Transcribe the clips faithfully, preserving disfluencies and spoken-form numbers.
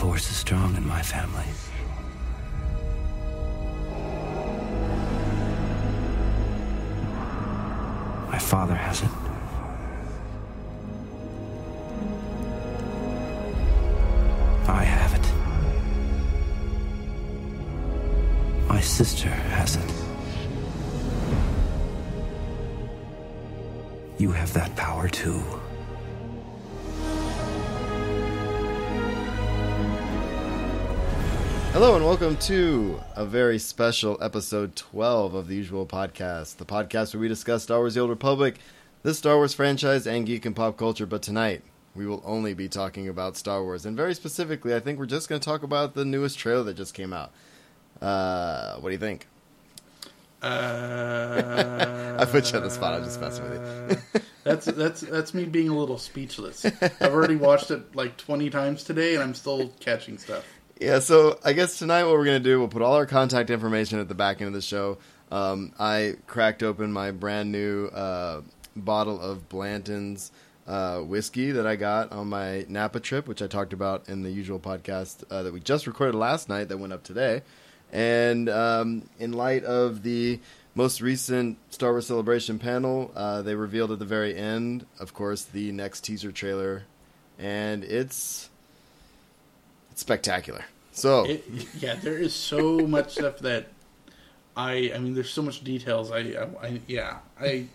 Force is strong in my family. My father hasn't. I have it. My sister hasn't. You have that power too. Hello and welcome to a very special episode twelve of The Usual Podcast, the podcast where we discuss Star Wars The Old Republic, the Star Wars franchise, and geek and pop culture. But tonight, we will only be talking about Star Wars. And very specifically, I think we're just going to talk about the newest trailer that just came out. Uh, what do you think? Uh, I put you on the spot. I'm just messing with you. that's that's that's me being a little speechless. I've already watched it like twenty times today, and I'm still catching stuff. Yeah, so I guess tonight what we're going to do, we'll put all our contact information at the back end of the show. Um, I cracked open my brand new uh, bottle of Blanton's uh, whiskey that I got on my Napa trip, which I talked about in the usual podcast uh, that we just recorded last night that went up today. And um, in light of the most recent Star Wars Celebration panel, uh, they revealed at the very end, of course, the next teaser trailer. And it's... spectacular. So it, yeah, there is so much stuff that I I mean there's so much details I, I, I yeah I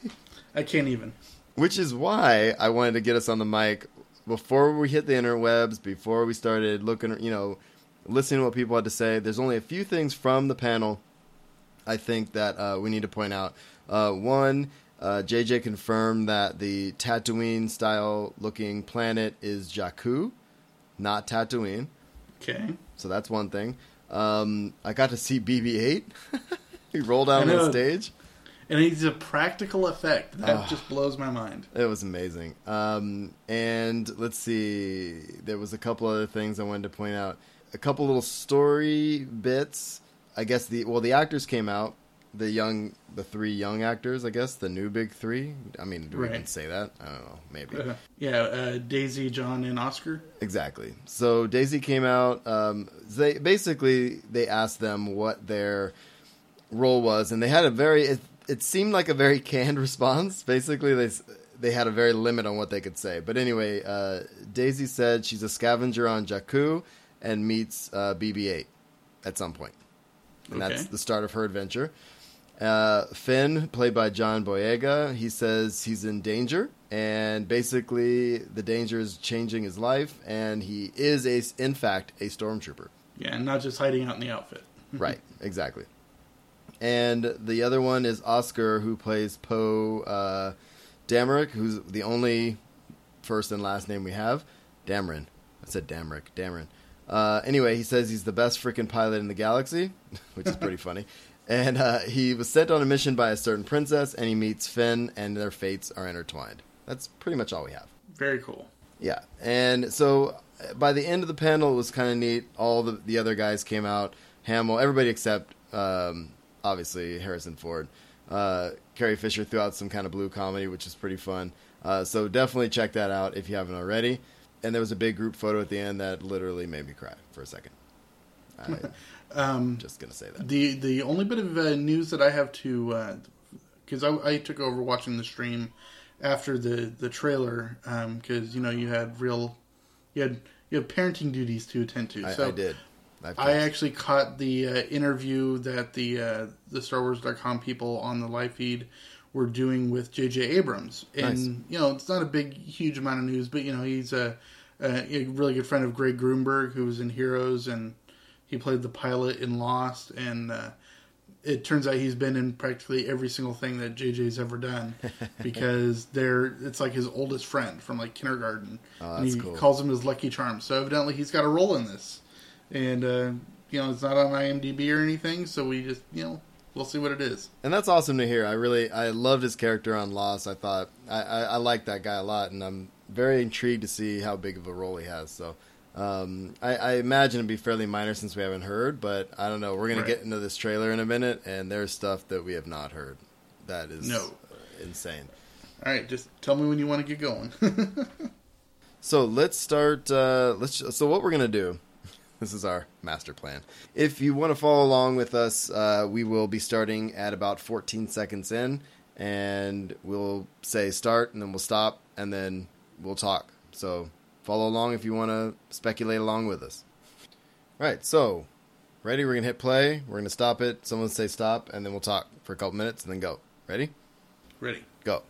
I can't even, which is why I wanted to get us on the mic before we hit the interwebs, before we started looking, you know, listening to what people had to say. There's only a few things from the panel I think that uh, we need to point out. Uh, one, uh, J J confirmed that the Tatooine style looking planet is Jakku, not Tatooine. Okay. So that's one thing. Um, I got to see B B eight. He rolled out on the stage. And he's a practical effect. That oh, just blows my mind. It was amazing. Um, and let's see. There was a couple other things I wanted to point out. A couple little story bits. I guess the... Well, the actors came out. The young... The three young actors, I guess. The new big three. I mean, do we right. even say that? I don't know. Maybe. Uh, yeah, uh, Daisy, John, and Oscar. Exactly. So Daisy came out. Um, they basically, they asked them what their role was, and they had a very... It, it seemed like a very canned response. Basically, they they had a very limit on what they could say. But anyway, uh, Daisy said she's a scavenger on Jakku and meets uh, B B eight at some point. And okay. that's the start of her adventure. Uh, Finn, played by John Boyega, he says he's in danger, and basically the danger is changing his life, and he is, a, in fact, a stormtrooper. Yeah, and not just hiding out in the outfit. Right, exactly. And the other one is Oscar, who plays Poe uh, Dameron, who's the only first and last name we have. Dameron. I said Dameron. Dameron. Uh, anyway, he says he's the best freaking pilot in the galaxy, which is pretty funny. And uh, he was sent on a mission by a certain princess, and he meets Finn, and their fates are intertwined. That's pretty much all we have. Very cool. Yeah. And so by the end of the panel, it was kind of neat. All the, the other guys came out. Hamill, everybody except, um, obviously, Harrison Ford. Uh, Carrie Fisher threw out some kind of blue comedy, which is pretty fun. Uh, so definitely check that out if you haven't already. And there was a big group photo at the end that literally made me cry for a second. I... Um, just gonna say that the the only bit of uh, news that I have to, because uh, I, I took over watching the stream after the the trailer, because um, you know you had real you had you had parenting duties to attend to. I, so I did. I actually caught the uh, interview that the uh, the Star Wars dot com people on the live feed were doing with J J Abrams, and nice. You know it's not a big huge amount of news, but you know he's a, a really good friend of Greg Grunberg, who was in Heroes and. He played the pilot in Lost, and uh, it turns out he's been in practically every single thing that J J's ever done, because they're it's like his oldest friend from like kindergarten. Oh, that's and he cool. calls him his Lucky Charm. So evidently he's got a role in this, and uh, you know it's not on I M D B or anything. So we just you know we'll see what it is. And that's awesome to hear. I really I loved his character on Lost. I thought I I, I liked that guy a lot, and I'm very intrigued to see how big of a role he has. So. Um, I, I imagine it'd be fairly minor since we haven't heard, but I don't know. We're going right. to get into this trailer in a minute, and there's stuff that we have not heard. That is no. insane. All right, just tell me when you want to get going. So let's start. Uh, let's. So what we're going to do This is our master plan. If you want to follow along with us, uh, we will be starting at about fourteen seconds in, and we'll say start, and then we'll stop, and then we'll talk. So follow along if you want to speculate along with us. All right, so ready? We're going to hit play. We're going to stop it. Someone say stop, and then we'll talk for a couple minutes, and then go. Ready? Ready. Go.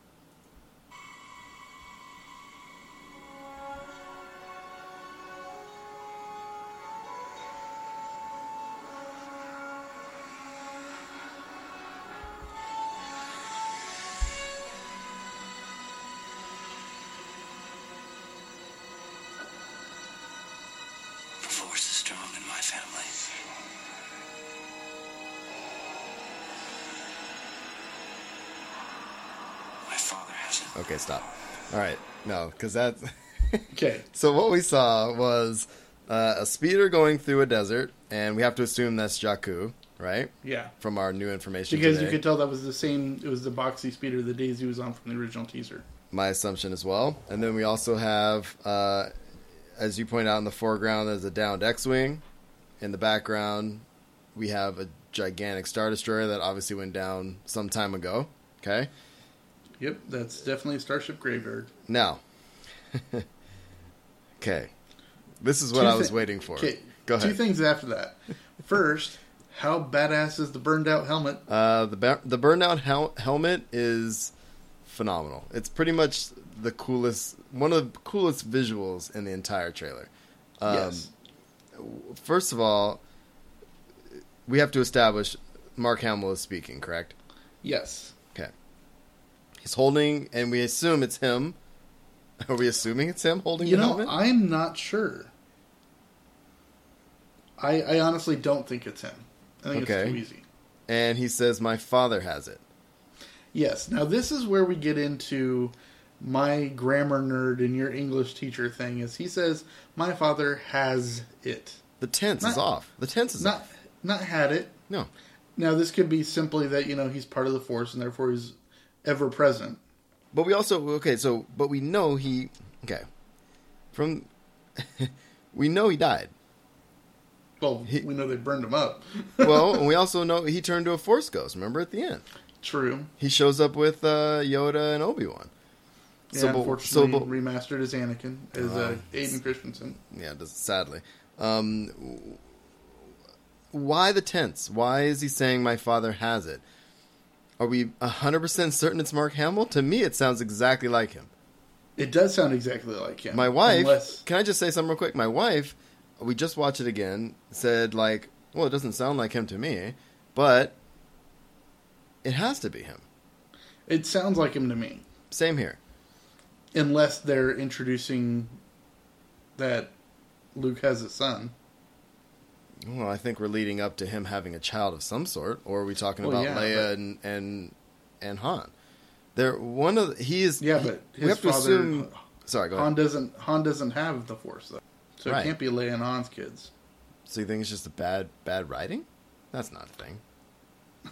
Okay, stop. All right. No, because that's... okay. So what we saw was uh, a speeder going through a desert, and we have to assume that's Jakku, right? Yeah. From our new information Because today. You could tell that was the same... It was the boxy speeder that Daisy was on from the original teaser. My assumption as well. And then we also have, uh, as you point out in the foreground, there's a downed X-Wing. In the background, we have a gigantic Star Destroyer that obviously went down some time ago. Okay. Yep, that's definitely a Starship Graveyard. Now, okay, this is what two I was thi- waiting for. Go ahead. Two things after that. First, how badass is the burned-out helmet? Uh, the ba- the burned-out hel- helmet is phenomenal. It's pretty much the coolest, one of the coolest visuals in the entire trailer. Um, yes. First of all, we have to establish Mark Hamill is speaking, correct? Yes. He's holding, and we assume it's him. Are we assuming it's him holding you the know, helmet? I'm not sure. I I honestly don't think it's him. I think okay. It's too easy. And he says, my father has it. Yes. Now, this is where we get into my grammar nerd and your English teacher thing, is he says, my father has it. The tense not, is off. The tense is not, off. Not had it. No. Now, this could be simply that, you know, he's part of the Force, and therefore he's ever present. But we also, okay, so, but we know he, okay, from, we know he died. Well, he, we know they burned him up. Well, and we also know he turned to a Force ghost, remember, at the end. True. He shows up with uh, Yoda and Obi-Wan. Yeah, so, unfortunately, so, but, remastered as Anakin, as uh, Aiden Christensen. Yeah, sadly. Um, why the tense? Why is he saying, my father has it? Are we one hundred percent certain it's Mark Hamill? To me, it sounds exactly like him. It does sound exactly like him. My wife, Unless... can I just say something real quick? My wife, we just watched it again, said like, well, it doesn't sound like him to me, but it has to be him. It sounds like him to me. Same here. Unless they're introducing that Luke has a son. Well, I think we're leading up to him having a child of some sort, or are we talking well, about yeah, Leia but... and, and and Han? They're one of the, he is yeah, but his we have father, to assume. Sorry, go ahead. Han doesn't Han doesn't have the Force though, so right. It can't be Leia and Han's kids. So you think it's just a bad bad writing? That's not a thing.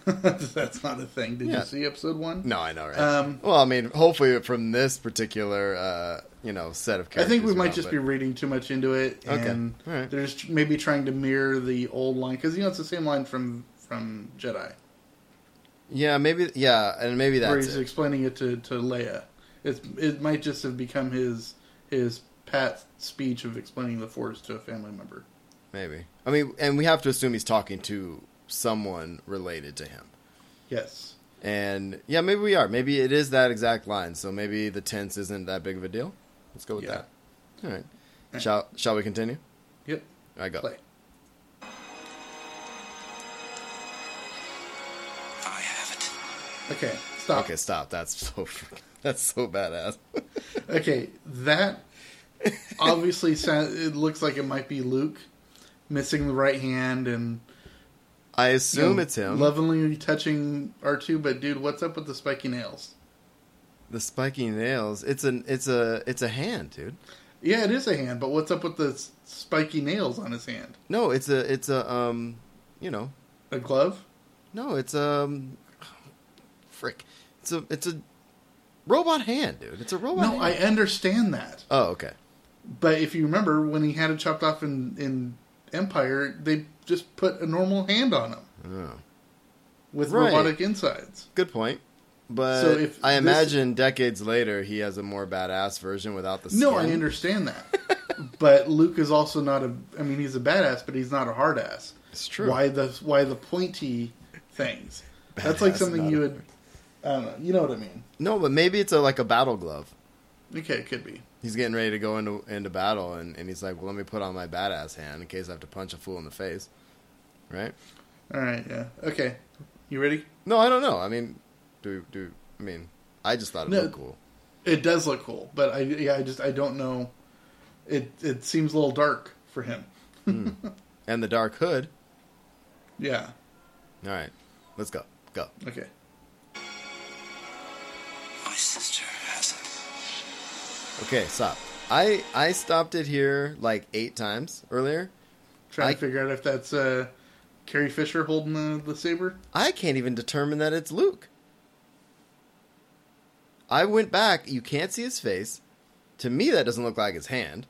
That's not a thing. Did yeah. you see episode one? No, I know, right? Um, well, I mean, hopefully from this particular, uh, you know, set of characters. I think we might know, just but... be reading too much into it, and okay. right. They're just maybe trying to mirror the old line, because, you know, it's the same line from, from Jedi. Yeah, maybe, yeah, and maybe that's where he's it. explaining it to, to Leia. It's, it might just have become his, his pat speech of explaining the Force to a family member. Maybe. I mean, and we have to assume he's talking to someone related to him. Yes. And yeah, maybe we are. Maybe it is that exact line. So maybe the tense isn't that big of a deal. Let's go with yeah. that. All right. All right. Shall Shall we continue? Yep. All right, go. Play. I have it. Okay. Stop. Okay, stop. That's so that's so badass. Okay, that obviously sounds. It looks like it might be Luke missing the right hand and. I assume yeah, it's him. Lovingly touching R two, but dude, what's up with the spiky nails? The spiky nails? It's an it's a it's a hand, dude. Yeah, it is a hand, but what's up with the spiky nails on his hand? No, it's a it's a um, you know, a glove? No, it's um frick. It's a it's a robot hand, dude. It's a robot. No, hand. I understand that. Oh, okay. But if you remember when he had it chopped off in in Empire, they just put a normal hand on them. Oh. With right. robotic insides. Good point. But so if I imagine this... decades later he has a more badass version without the skin. No, I understand that. But Luke is also not a... I mean, he's a badass, but he's not a hard ass. It's true. Why the why the pointy things? Badass, that's like something you would... I don't know. You know what I mean. No, but maybe it's a, like a battle glove. Okay, it could be. He's getting ready to go into into battle, and, and he's like, well, let me put on my badass hand in case I have to punch a fool in the face. Right? All right, yeah. Okay. You ready? No, I don't know. I mean... Do do I mean? I just thought it no, looked cool. It does look cool, but I yeah I just I don't know. It it seems a little dark for him. mm. And the dark hood. Yeah. All right, let's go. Go. Okay. My sister has it. Okay, stop. I I stopped it here like eight times earlier. Trying I, to figure out if that's uh, Carrie Fisher holding the, the saber. I can't even determine that it's Luke. I went back. You can't see his face. To me, that doesn't look like his hand.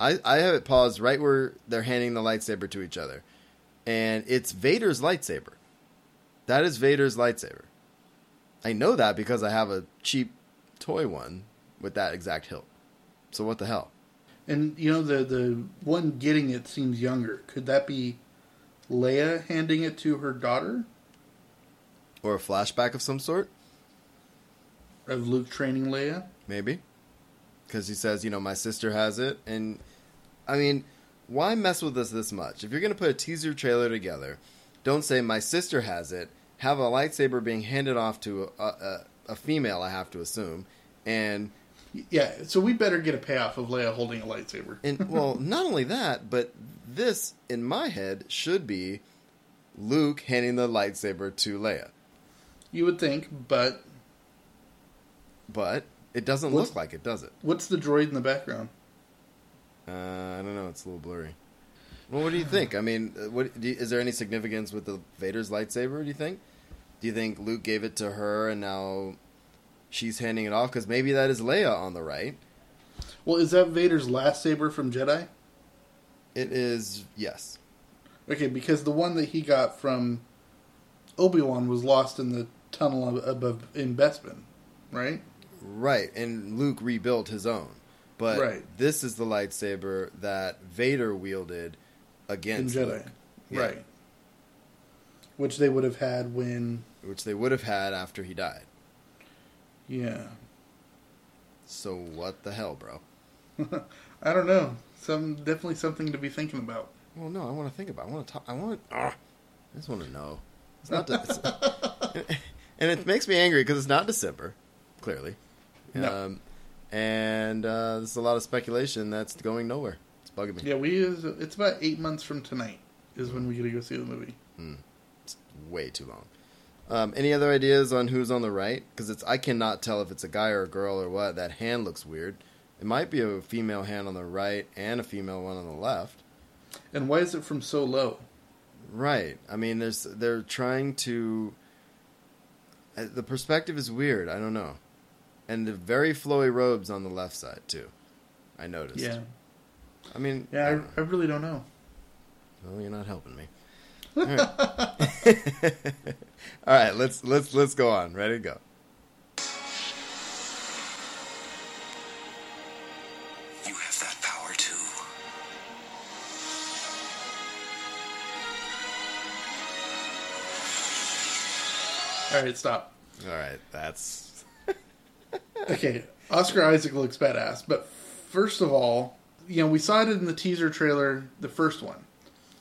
I, I have it paused right where they're handing the lightsaber to each other. And it's Vader's lightsaber. That is Vader's lightsaber. I know that because I have a cheap toy one with that exact hilt. So what the hell? And, you know, the, the one getting it seems younger. Could that be Leia handing it to her daughter? Or a flashback of some sort? Of Luke training Leia? Maybe. Because he says, you know, my sister has it. And, I mean, why mess with us this much? If you're going to put a teaser trailer together, don't say, my sister has it. Have a lightsaber being handed off to a, a, a female, I have to assume. And... Yeah, so we better get a payoff of Leia holding a lightsaber. And, well, not only that, but this, in my head, should be Luke handing the lightsaber to Leia. You would think, but... But it doesn't what's, look like it, does it? What's the droid in the background? Uh, I don't know. It's a little blurry. Well, what do you think? I mean, what, do you, is there any significance with the Vader's lightsaber, do you think? Do you think Luke gave it to her and now she's handing it off? Because maybe that is Leia on the right. Well, is that Vader's last saber from Jedi? It is, yes. Okay, because the one that he got from Obi-Wan was lost in the tunnel above in Bespin, right? Right, and Luke rebuilt his own. But right. This is the lightsaber that Vader wielded against Jedi. Luke. Yeah. Right. Which they would have had when... Which they would have had after he died. Yeah. So what the hell, bro? I don't know. Some Definitely something to be thinking about. Well, no, I want to think about it. I want to talk... I want... Uh, I just want to know. It's not... To, it's not and it makes me angry because it's not December. Clearly. No. Um, and uh, there's a lot of speculation that's going nowhere. It's bugging me. Yeah, we use, it's about eight months from tonight is mm. when we get to go see the movie. Mm. It's way too long. Um, any other ideas on who's on the right? Because it's I cannot tell if it's a guy or a girl or what. That hand looks weird. It might be a female hand on the right and a female one on the left. And why is it from so low? Right. I mean, there's they're trying to... The perspective is weird. I don't know. And the very flowy robes on the left side, too. I noticed. Yeah. I mean... Yeah, I, I, I really don't know. Well, you're not helping me. All right. All right, let's, let's, let's go on. Ready? Go. You have that power, too. All right, stop. All right, that's... Okay, Oscar Isaac looks badass, but first of all, you know, we saw it in the teaser trailer, the first one.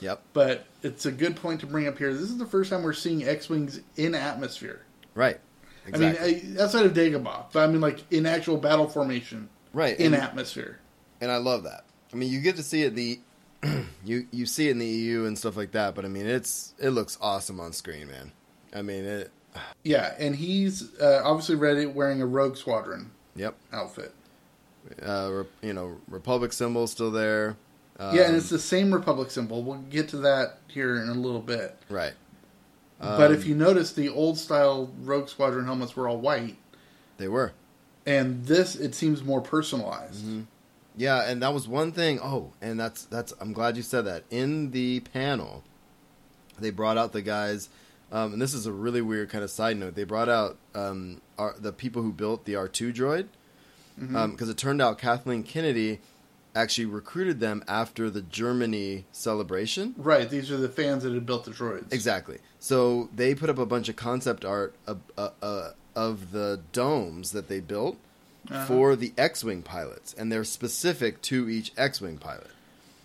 Yep. But it's a good point to bring up here. This is the first time we're seeing X-Wings in atmosphere. Right. Exactly. I mean, outside of Dagobah, but I mean, like, in actual battle formation. Right. In and, atmosphere. And I love that. I mean, you get to see it the you you see it in the E U and stuff like that, but I mean, it's it looks awesome on screen, man. I mean, it... Yeah, and he's uh, obviously ready wearing a Rogue Squadron yep. outfit. Uh, re- you know, Republic symbol still there. Um, yeah, and it's the same Republic symbol. We'll get to that here in a little bit. Right. Um, but if you notice, the old-style Rogue Squadron helmets were all white. They were. And this, it seems more personalized. Mm-hmm. Yeah, and that was one thing. Oh, and that's that's. I'm glad you said that. In the panel, they brought out the guys, um, and this is a really weird kind of side note. They brought out um, our, the people who built the R two droid, because mm-hmm. um, it turned out Kathleen Kennedy actually recruited them after the Germany celebration. Right, these are the fans that had built the droids. Exactly. So they put up a bunch of concept art of, uh, uh, of the domes that they built. Uh-huh. For the X-Wing pilots, and they're specific to each X-Wing pilot.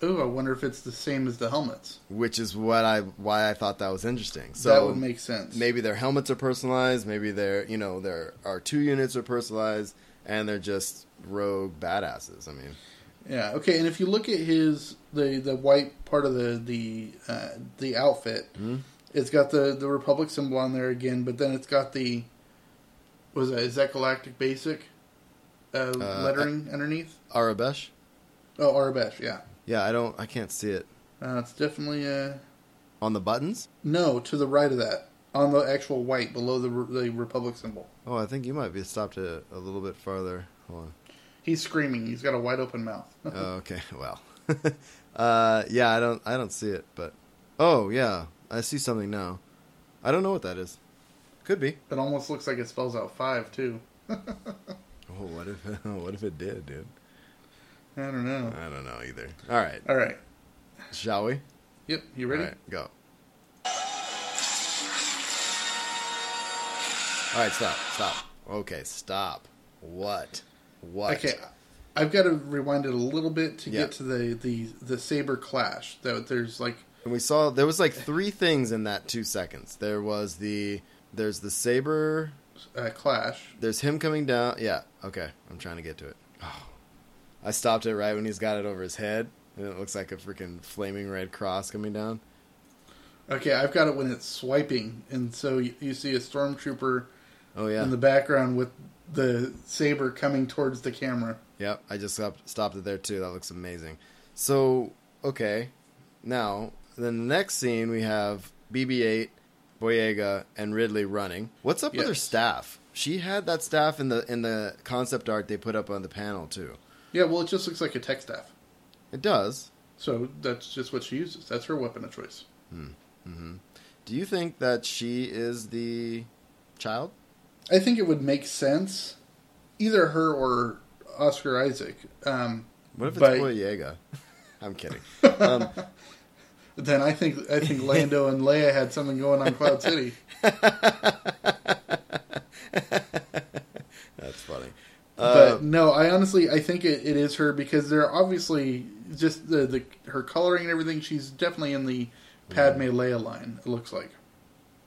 Ooh, I wonder if it's the same as the helmets. Which is what I why I thought that was interesting. So that would make sense. Maybe their helmets are personalized, maybe their, you know, their R two units are personalized, and they're just rogue badasses. I mean, yeah, okay, and if you look at his the, the white part of the the uh, the outfit, mm-hmm. it's got the, the Republic symbol on there again, but then it's got the what is that, is that Galactic Basic? Uh, lettering uh, underneath? Arabesh. Oh, Arabesh, yeah. Yeah, I don't, I can't see it. Uh, it's definitely, uh... On the buttons? No, to the right of that. On the actual white, below the the Republic symbol. Oh, I think you might be stopped a, a little bit farther. Hold on. He's screaming. He's got a wide open mouth. Oh, okay, well. uh, yeah, I don't, I don't see it, but... Oh, yeah, I see something now. I don't know what that is. Could be. It almost looks like it spells out five, too. Oh, what if what if it did, dude? I don't know. I don't know either. All right. All right. Shall we? Yep. You ready? All right, go. All right, stop. Stop. Okay, stop. What? What? Okay, I've got to rewind it a little bit to yep. get to the, the, the saber clash. That there's like... And we saw... There was like three things in that two seconds. There was the... There's the saber... Uh, clash. There's him coming down. Yeah. Okay. I'm trying to get to it. Oh. I stopped it right when he's got it over his head, and it looks like a freaking flaming red cross coming down. Okay, I've got it when it's swiping, and so you, you see a stormtrooper. Oh yeah. In the background with the saber coming towards the camera. Yep. I just stopped, stopped it there too. That looks amazing. So okay, now the next scene we have B B eight. Boyega and Ridley running. What's up yes. with her staff? She had that staff in the in the concept art they put up on the panel too. Yeah, well, it just looks like a tech staff. It does. So that's just what she uses. That's her weapon of choice. Hmm. Mm-hmm. Do you think that she is the child? I think it would make sense, either her or Oscar Isaac. Um, what if but... it's Boyega? I'm kidding. Um, Then I think I think Lando and Leia had something going on Cloud City. That's funny. But um, no, I honestly I think it, it is her, because they're obviously just the, the her coloring and everything. She's definitely in the Padme Leia line. It looks like.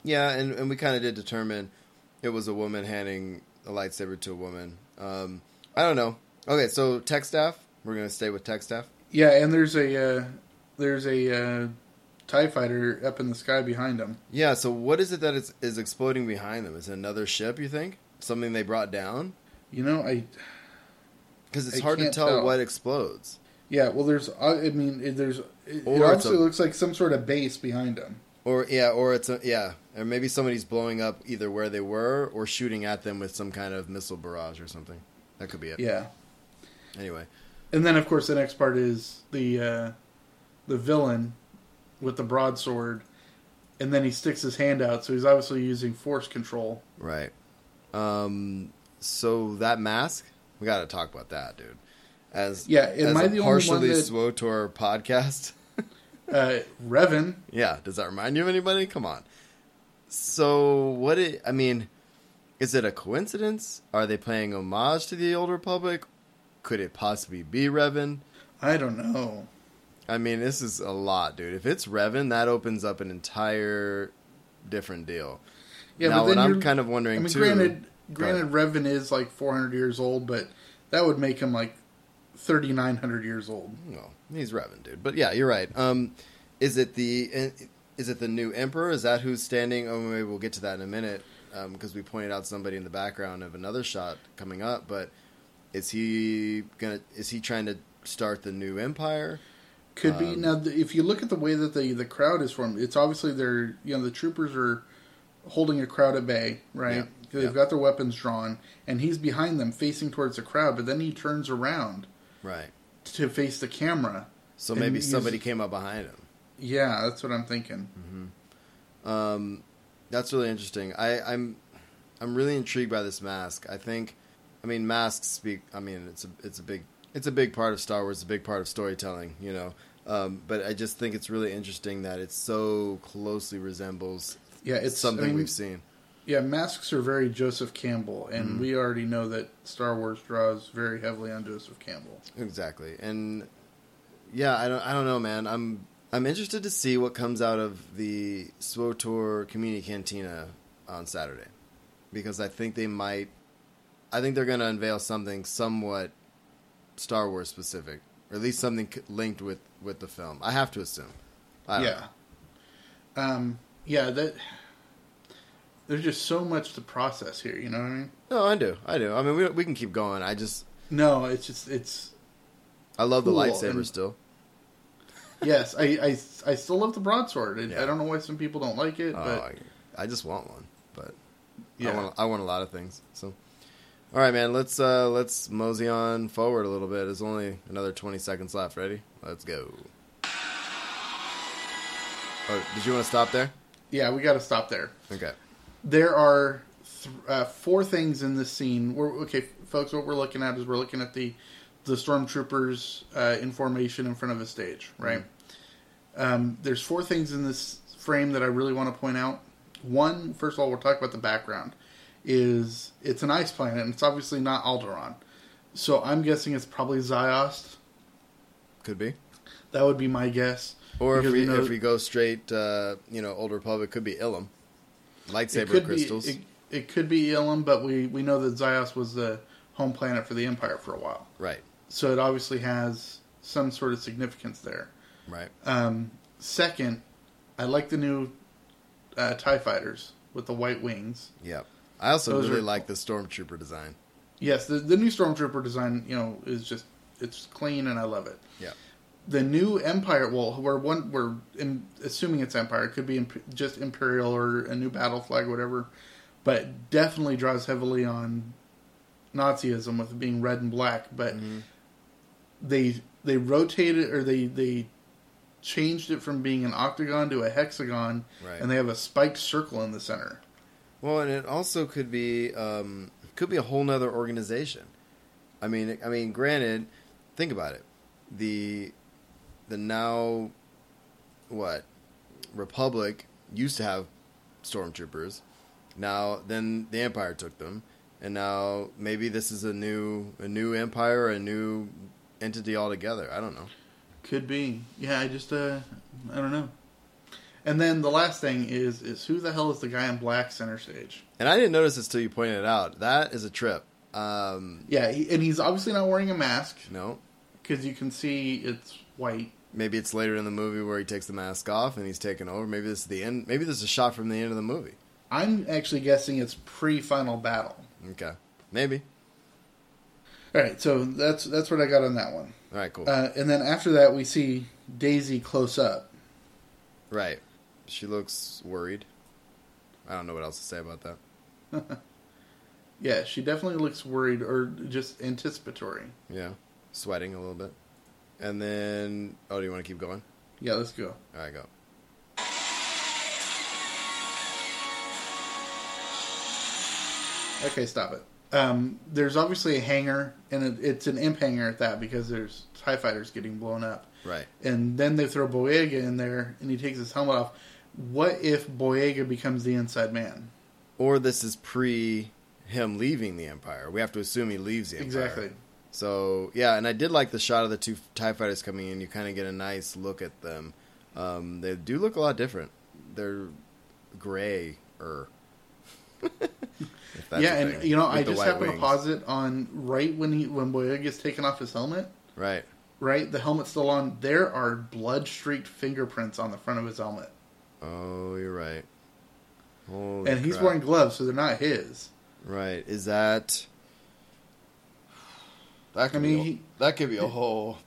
Yeah, and, and we kind of did determine it was a woman handing a lightsaber to a woman. Um, I don't know. Okay, so tech staff. We're gonna stay with tech staff. Yeah, and there's a. Uh, There's a uh, TIE fighter up in the sky behind them. Yeah, so what is it that is, is exploding behind them? Is it another ship, you think? Something they brought down? You know, I... Because it's I hard to tell, tell what explodes. Yeah, well, there's... I mean, there's... It, it obviously a, looks like some sort of base behind them. Or, yeah, or it's... A, yeah, or maybe somebody's blowing up either where they were or shooting at them with some kind of missile barrage or something. That could be it. Yeah. Anyway. And then, of course, the next part is the... Uh, the villain with the broadsword, and then he sticks his hand out, so he's obviously using force control. Right. Um, so that mask, we got to talk about that, dude. As yeah, am as I a the partially only one that... S W T O R podcast? uh, Revan. Yeah. Does that remind you of anybody? Come on. So what? It, I mean, is it a coincidence? Are they paying homage to the Old Republic? Could it possibly be Revan? I don't know. I mean, this is a lot, dude. If it's Revan, that opens up an entire different deal. Yeah, now, but then what I'm kind of wondering, I mean, too... Granted, granted Revan is, like, four hundred years old, but that would make him, like, thirty-nine hundred years old. Well, he's Revan, dude. But, yeah, you're right. Um, is it the is it the new Emperor? Is that who's standing? Oh, maybe we'll get to that in a minute, because um, we pointed out somebody in the background of another shot coming up, but is he gonna? Is he trying to start the new Empire? Could be. Um, now, if you look at the way that the, the crowd is formed, it's obviously they're, you know, the troopers are holding a crowd at bay, right? Yeah, They've yeah. got their weapons drawn, and he's behind them facing towards the crowd, but then he turns around. Right. to face the camera. So maybe somebody used... came up behind him. Yeah, that's what I'm thinking. Mm-hmm. Um, that's really interesting. I, I'm, I'm really intrigued by this mask. I think, I mean, masks speak. I mean, it's a, it's a big, it's a big part of Star Wars. It's a big part of storytelling, you know. Um, but I just think it's really interesting that it so closely resembles. Yeah, it's something I mean, we've seen. Yeah, masks are very Joseph Campbell, and mm-hmm. we already know that Star Wars draws very heavily on Joseph Campbell. Exactly, and yeah, I don't, I don't know, man. I'm, I'm interested to see what comes out of the S W T O R Community Cantina on Saturday, because I think they might, I think they're going to unveil something somewhat Star Wars specific, or at least something linked with, with the film. I have to assume. I don't yeah. know. Um. Yeah. That. There's just so much to process here, you know what I mean? No, I do. I do. I mean, we we can keep going. I just... No, it's just... it's. I love cool. the lightsaber and, still. Yes, I, I, I still love the broadsword. It, yeah. I don't know why some people don't like it, uh, but... I, I just want one, but... Yeah. I want, I want a lot of things, so... All right, man, let's, uh, let's mosey on forward a little bit. There's only another twenty seconds left. Ready? Let's go. Oh, did you want to stop there? Yeah, we got to stop there. Okay. There are th- uh, four things in this scene. We're, okay, folks, what we're looking at is we're looking at the, the stormtroopers uh, in formation in front of a stage, right? Mm-hmm. Um, there's four things in this frame that I really want to point out. One, first of all, we'll talk about the background. Is it's an ice planet, and it's obviously not Alderaan. So I'm guessing it's probably Zyost. Could be. That would be my guess. Or if we, you know, if we go straight, uh, you know, Old Republic, could be Ilum. Lightsaber crystals. Be, it, it could be Ilum, but we, we know that Zyost was the home planet for the Empire for a while. Right. So it obviously has some sort of significance there. Right. Um, second, I like the new uh, TIE fighters with the white wings. Yep. I also Those really are, like the stormtrooper design. Yes, the, the new stormtrooper design, you know, is just, it's clean and I love it. Yeah. The new Empire, well, we're one, we're in, assuming it's Empire. It could be imp- just Imperial or a new battle flag, whatever. But it definitely draws heavily on Nazism with it being red and black. But mm-hmm. they they rotated or they they changed it from being an octagon to a hexagon, right. And they have a spiked circle in the center. Well, and it also could be um, could be a whole nother organization. I mean, I mean, granted, think about it. The The now, what, Republic used to have stormtroopers. Now, then the Empire took them. And now, maybe this is a new a new Empire, a new entity altogether. I don't know. Could be. Yeah, I just, uh, I don't know. And then the last thing is, is who the hell is the guy in black center stage? And I didn't notice this till you pointed it out. That is a trip. Um, yeah, he, and he's obviously not wearing a mask. No. Because you can see it's... white. Maybe it's later in the movie where he takes the mask off and he's taken over. Maybe this is the end. Maybe this is a shot from the end of the movie. I'm actually guessing it's pre-final battle. Okay, maybe. All right, so that's that's what I got on that one. All right, cool. Uh, and then after that, we see Daisy close up. Right. She looks worried. I don't know what else to say about that. Yeah, she definitely looks worried or just anticipatory. Yeah, sweating a little bit. And then... Oh, do you want to keep going? Yeah, let's go. All right, go. Okay, stop it. Um, there's obviously a hangar, and it, it's an imp hangar at that, because there's TIE fighters getting blown up. Right. And then they throw Boyega in there, and he takes his helmet off. What if Boyega becomes the inside man? Or this is pre him leaving the Empire. We have to assume he leaves the Empire. Exactly. So, yeah, and I did like the shot of the two TIE fighters coming in. You kind of get a nice look at them. Um, they do look a lot different. They're grayer. Yeah, and, you know, I just happened to pause it on right when he when Boyega gets taken off his helmet. Right. Right? The helmet's still on. There are blood-streaked fingerprints on the front of his helmet. Oh, you're right. Holy and he's crap. Wearing gloves, so they're not his. Right. Is that... That could, I mean, be a, he, that could be a whole...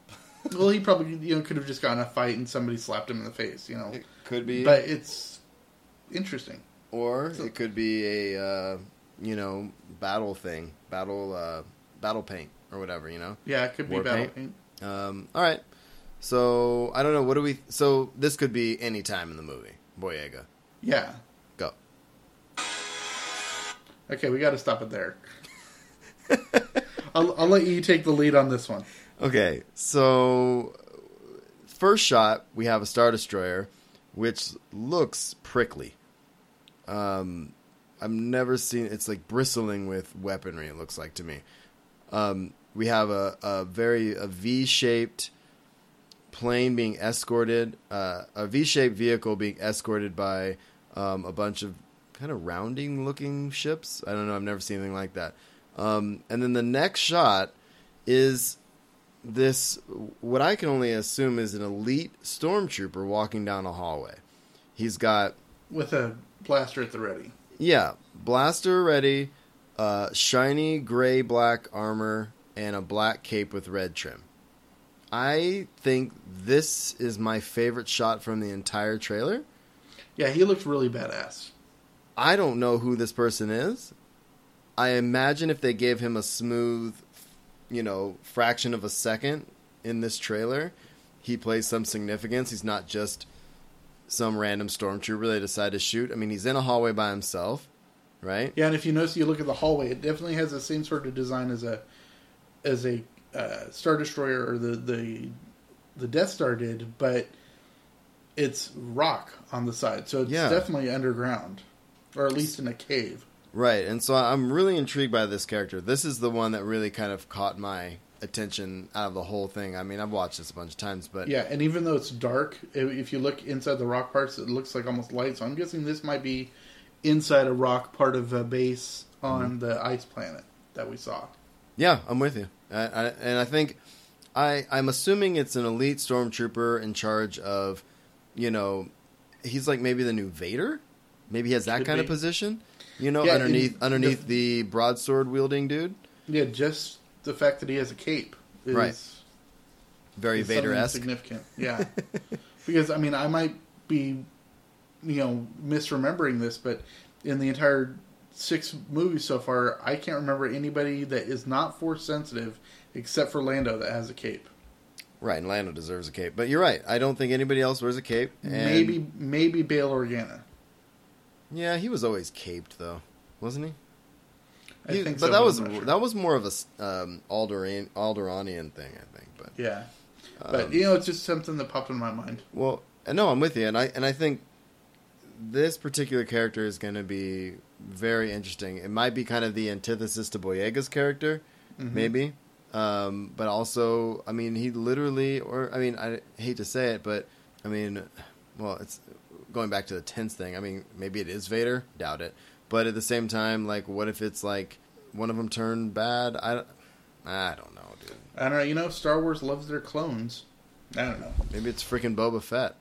Well, he probably you know, could have just gotten a fight and somebody slapped him in the face, you know. It could be. But it's interesting. Or so, it could be a, uh, you know, battle thing. Battle uh, battle paint or whatever, you know. Yeah, it could War be battle paint. paint. Um, all right. So, I don't know. What do we... So, this could be any time in the movie. Boyega. Yeah. Go. Okay, we got to stop it there. I'll, I'll let you take the lead on this one. Okay, so... First shot, we have a Star Destroyer, which looks prickly. Um, I've never seen... It's like bristling with weaponry, it looks like to me. Um, we have a, a very... A V-shaped... plane being escorted, uh, a V-shaped vehicle being escorted by um, a bunch of kind of rounding-looking ships. I don't know. I've never seen anything like that. Um, and then the next shot is this, what I can only assume is an elite stormtrooper walking down a hallway. He's got... With a blaster at the ready. Yeah. Blaster ready, uh, shiny gray-black armor, and a black cape with red trim. I think this is my favorite shot from the entire trailer. Yeah, he looked really badass. I don't know who this person is. I imagine if they gave him a smooth, you know, fraction of a second in this trailer, he plays some significance. He's not just some random stormtrooper they decide to shoot. I mean, he's in a hallway by himself, right? Yeah, and if you notice, you look at the hallway, it definitely has the same sort of design as a... as a Uh, Star Destroyer or the, the the Death Star did, but it's rock on the side, so it's yeah. definitely underground, or at least in a cave. Right, and so I'm really intrigued by this character. This is the one that really kind of caught my attention out of the whole thing. I mean, I've watched this a bunch of times, but... Yeah, and even though it's dark, if you look inside the rock parts, it looks like almost light, so I'm guessing this might be inside a rock part of a base on mm-hmm. the ice planet that we saw. Yeah, I'm with you. I, I, and I think I, I'm assuming it's an elite stormtrooper in charge of, you know, he's like maybe the new Vader. Maybe he has that Could kind be. of position, you know, yeah, underneath underneath the, the broadsword wielding dude. Yeah, just the fact that he has a cape is right. very Vader-esque, significant. Yeah, because I mean, I might be, you know, misremembering this, but in the entire six movies so far, I can't remember anybody that is not force sensitive except for Lando that has a cape. Right, and Lando deserves a cape. But you're right. I don't think anybody else wears a cape. And... Maybe maybe Bail Organa. Yeah, he was always caped though, wasn't he? I he, think so. But that was sure. that was more of a um, Alderaan, Alderanian thing, I think. But yeah, um, but you know, it's just something that popped in my mind. Well, no, I'm with you, and I and I think this particular character is going to be very interesting. It might be kind of the antithesis to Boyega's character, mm-hmm. maybe. Um, but also, I mean, he literally, or, I mean, I hate to say it, but, I mean, well, it's going back to the tense thing. I mean, maybe it is Vader. Doubt it. But at the same time, like, what if it's, like, one of them turned bad? I, I don't know, dude. I don't know. You know, Star Wars loves their clones. I don't know. Maybe it's freaking Boba Fett.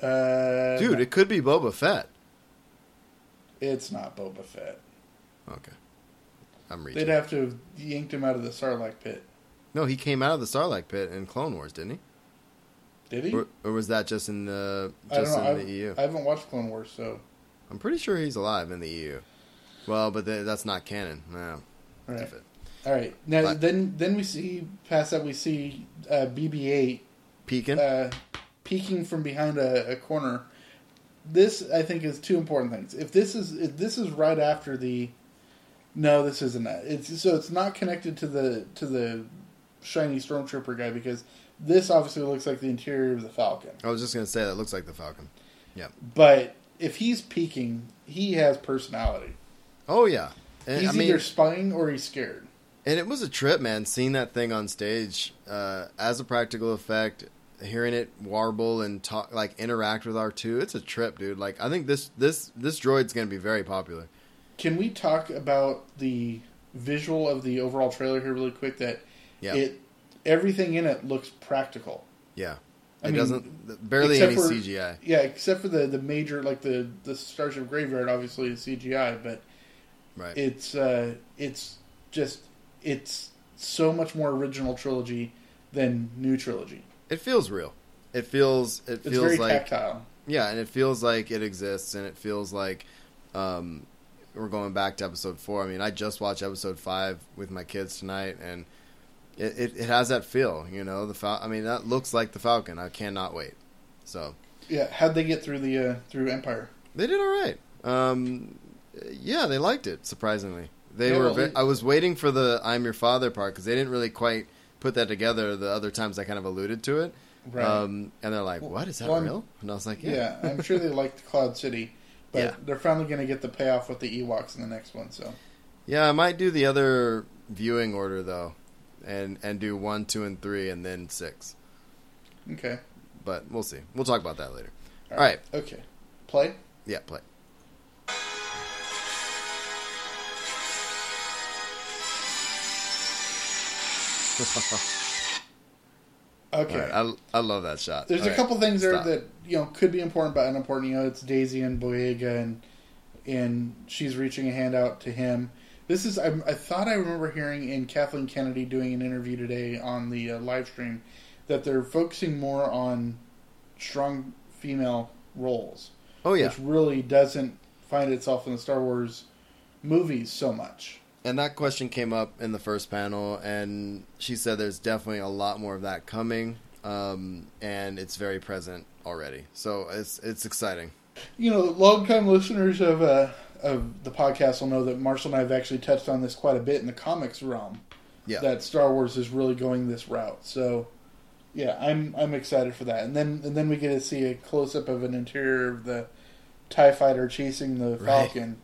uh, dude, no. It could be Boba Fett. It's not Boba Fett. Okay. I'm reaching. They'd have to have yanked him out of the Sarlacc pit. No, he came out of the Sarlacc pit in Clone Wars, didn't he? Did he? Or, or was that just in the just in the E U? I haven't watched Clone Wars, so... I'm pretty sure he's alive in the E U. Well, but th- that's not canon. No. All right. All right. Now, but, then then we see, past that, we see uh, B B eight... Peeking? Uh, peeking from behind a, a corner... This, I think, is two important things. If this is if this is right after the, no, this isn't that. It's so it's not connected to the to the shiny stormtrooper guy, because this obviously looks like the interior of the Falcon. I was just gonna say that it looks like the Falcon. Yeah. But if he's peeking, he has personality. Oh yeah. And, he's I mean, either spying or he's scared. And it was a trip, man. Seeing that thing on stage uh, as a practical effect. Hearing it warble and talk, like interact with R two, it's a trip, dude. Like, I think this this this droid's going to be very popular. Can we talk about the visual of the overall trailer here really quick? That yeah. it everything in it looks practical. Yeah, I it mean, doesn't barely any for, C G I. Yeah, except for the, the major like the, the Starship Graveyard, obviously is C G I, but right, it's uh, it's just it's so much more original trilogy than new trilogy. It feels real. It feels. It feels it's very like, tactile. Yeah, and it feels like it exists, and it feels like um, we're going back to episode four. I mean, I just watched episode five with my kids tonight, and it, it, it has that feel, you know. The Fal- I mean, that looks like the Falcon. I cannot wait. So yeah, how'd they get through the uh, through Empire? They did all right. Um, yeah, they liked it surprisingly. They yeah, were. Well, they... I was waiting for the "I'm your father" part because they didn't really quite put that together. The other times I kind of alluded to it, right. um, and they're like, well, "What is that well, real?" I'm... And I was like, "Yeah, yeah I'm sure they liked Cloud City." But yeah. they're finally going to get the payoff with the Ewoks in the next one, so. Yeah, I might do the other viewing order, though, and, and do one, two, and three, and then six. Okay. But we'll see. We'll talk about that later. All right. All right. Okay. Play? Yeah, play. Okay. Right. I, I love that shot. There's All a right. couple things there Stop. that, you know, could be important but unimportant. You know, it's Daisy and Boyega, and and she's reaching a hand out to him. This is, I, I thought I remember hearing in Kathleen Kennedy doing an interview today on the uh, live stream that they're focusing more on strong female roles. Oh, yeah. Which really doesn't find itself in the Star Wars movies so much. And that question came up in the first panel, and she said there's definitely a lot more of that coming, um, and it's very present already. So it's it's exciting. You know, long-time listeners of uh, of the podcast will know that Marshall and I have actually touched on this quite a bit in the comics realm. Yeah, that Star Wars is really going this route. So yeah, I'm I'm excited for that. And then and then we get to see a close-up of an interior of the TIE fighter chasing the Falcon. Right.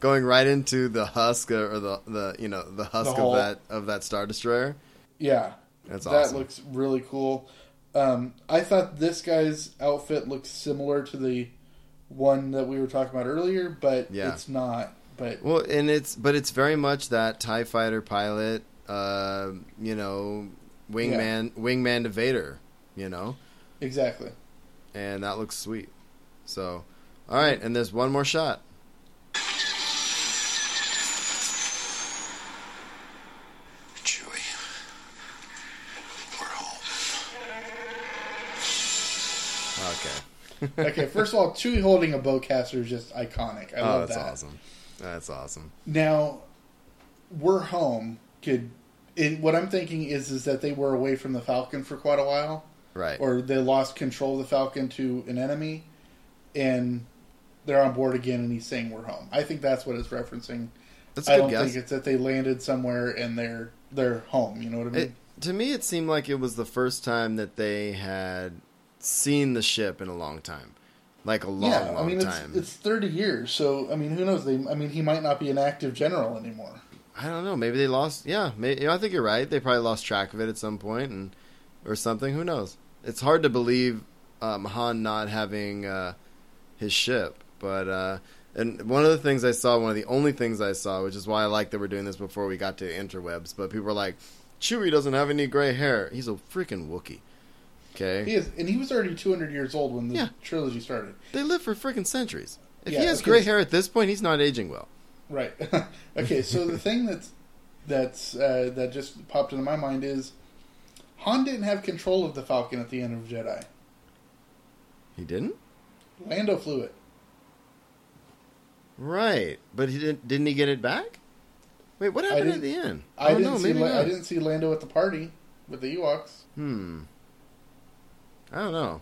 Going right into the husk or the, the you know the husk the of that of that Star Destroyer. Yeah, that's awesome. That looks really cool. Um, I thought this guy's outfit looked similar to the one that we were talking about earlier, but yeah. it's not. But well, and it's but it's very much that TIE fighter pilot, uh, you know, wingman yeah. wingman to Vader, you know, exactly. And that looks sweet. So, all right, and there's one more shot. Okay, first of all, Chewie holding a bowcaster is just iconic. I oh, love that. Oh, that's awesome. That's awesome. Now, we're home. Could it, what I'm thinking is is that they were away from the Falcon for quite a while. Right. Or they lost control of the Falcon to an enemy, and they're on board again, and he's saying we're home. I think that's what it's referencing. That's a good I don't guess. think it's that they landed somewhere and they're, they're home. You know what I mean? It, to me, it seemed like it was the first time that they had... seen the ship in a long time, like a long, yeah, long I mean, it's, time. It's thirty years, so I mean, who knows? They, I mean, he might not be an active general anymore. I don't know. Maybe they lost. Yeah, maybe, you know, I think you're right. They probably lost track of it at some point, and or something. Who knows? It's hard to believe um, Han not having uh, his ship. But uh, and one of the things I saw, one of the only things I saw, which is why I like that we're doing this before we got to interwebs. But people were like, Chewie doesn't have any gray hair. He's a freaking Wookiee. Okay. He is, and he was already two hundred years old when the yeah. trilogy started. They lived for freaking centuries. If yeah, he has okay. gray hair at this point, he's not aging well. Right. Okay, so the thing that's that's uh, that just popped into my mind is Han didn't have control of the Falcon at the end of Jedi. He didn't? Lando flew it. Right. But he didn't didn't he get it back? Wait, what happened at the end? I, I don't didn't know, see maybe La- I didn't see Lando at the party with the Ewoks. Hmm. I don't know.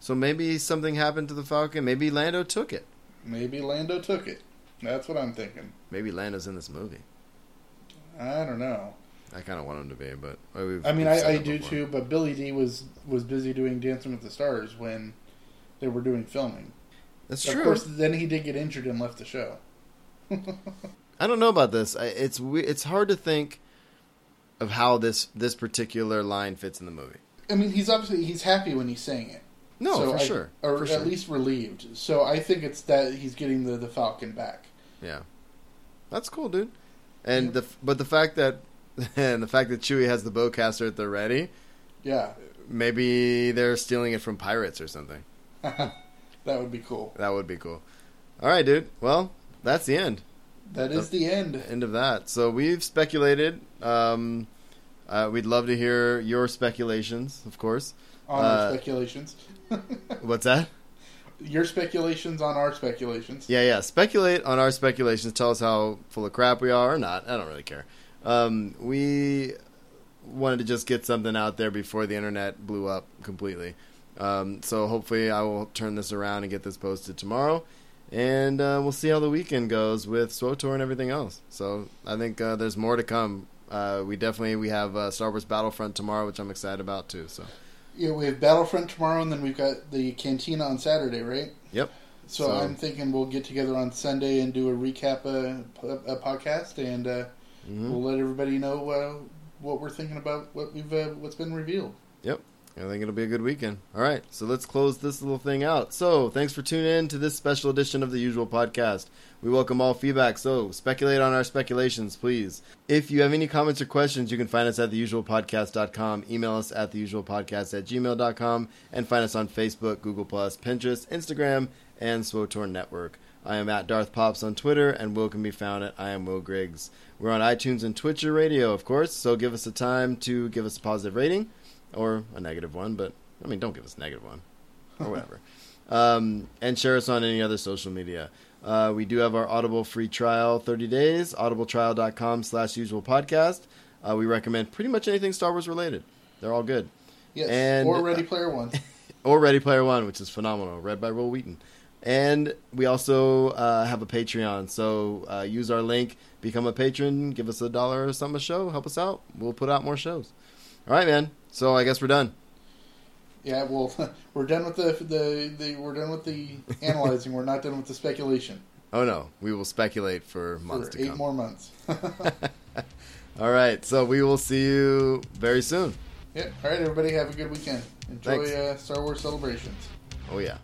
So maybe something happened to the Falcon. Maybe Lando took it. Maybe Lando took it. That's what I'm thinking. Maybe Lando's in this movie. I don't know. I kind of want him to be, but... We've, I mean, I, I do too, but Billy Dee was, was busy doing Dancing with the Stars when they were doing filming. That's true. Of course, then he did get injured and left the show. I don't know about this. I, it's it's hard to think of how this this particular line fits in the movie. I mean, he's obviously he's happy when he's saying it. No, so for I, sure, or for at sure. least relieved. So I think it's that he's getting the, the Falcon back. Yeah, that's cool, dude. And yeah. the but the fact that and the fact that Chewie has the bowcaster at the ready. Yeah, maybe they're stealing it from pirates or something. That would be cool. That would be cool. All right, dude. Well, that's the end. That is the, the end. End of that. So we've speculated. Um, Uh, we'd love to hear your speculations, of course. On our uh, speculations. What's that? Your speculations on our speculations. Yeah, yeah. Speculate on our speculations. Tell us how full of crap we are or not. I don't really care. Um, we wanted to just get something out there before the internet blew up completely. Um, so hopefully I will turn this around and get this posted tomorrow. And uh, we'll see how the weekend goes with S W T O R and everything else. So I think uh, there's more to come. Uh, we definitely we have uh, Star Wars Battlefront tomorrow, which I'm excited about too. So yeah, we have Battlefront tomorrow, and then we've got the Cantina on Saturday, right? Yep. So, so I'm thinking we'll get together on Sunday and do a recap uh, a podcast, and uh, mm-hmm. we'll let everybody know uh, what we're thinking about what we've uh, what's been revealed. Yep. I think it'll be a good weekend. All right, so let's close this little thing out. So thanks for tuning in to this special edition of The Usual Podcast. We welcome all feedback, so speculate on our speculations, please. If you have any comments or questions, you can find us at the usual podcast dot com, email us at the usual podcast at gmail dot com, and find us on Facebook, Google plus, Pinterest, Instagram, and S W T O R Network. I am at Darth Pops on Twitter, and Will can be found at I am Will Griggs. We're on iTunes and Twitcher Radio, of course, so give us a time to give us a positive rating. Or a negative one, but, I mean, don't give us a negative one. Or whatever. um, and share us on any other social media. Uh, we do have our Audible free trial, thirty days, audible trial dot com slash usual podcast. Uh, we recommend pretty much anything Star Wars related. They're all good. Yes, and, or Ready Player One. or Ready Player One, which is phenomenal, read by Will Wheaton. And we also uh, have a Patreon, so uh, use our link, become a patron, give us a dollar or something a show, help us out. We'll put out more shows. All right, man. So I guess we're done. Yeah, well, we're done with the the, the we're done with the analyzing. We're not done with the speculation. Oh no, we will speculate for months for to eight come. Eight more months. All right, so we will see you very soon. Yeah. All right, everybody, have a good weekend. Enjoy uh, Star Wars celebrations. Oh yeah.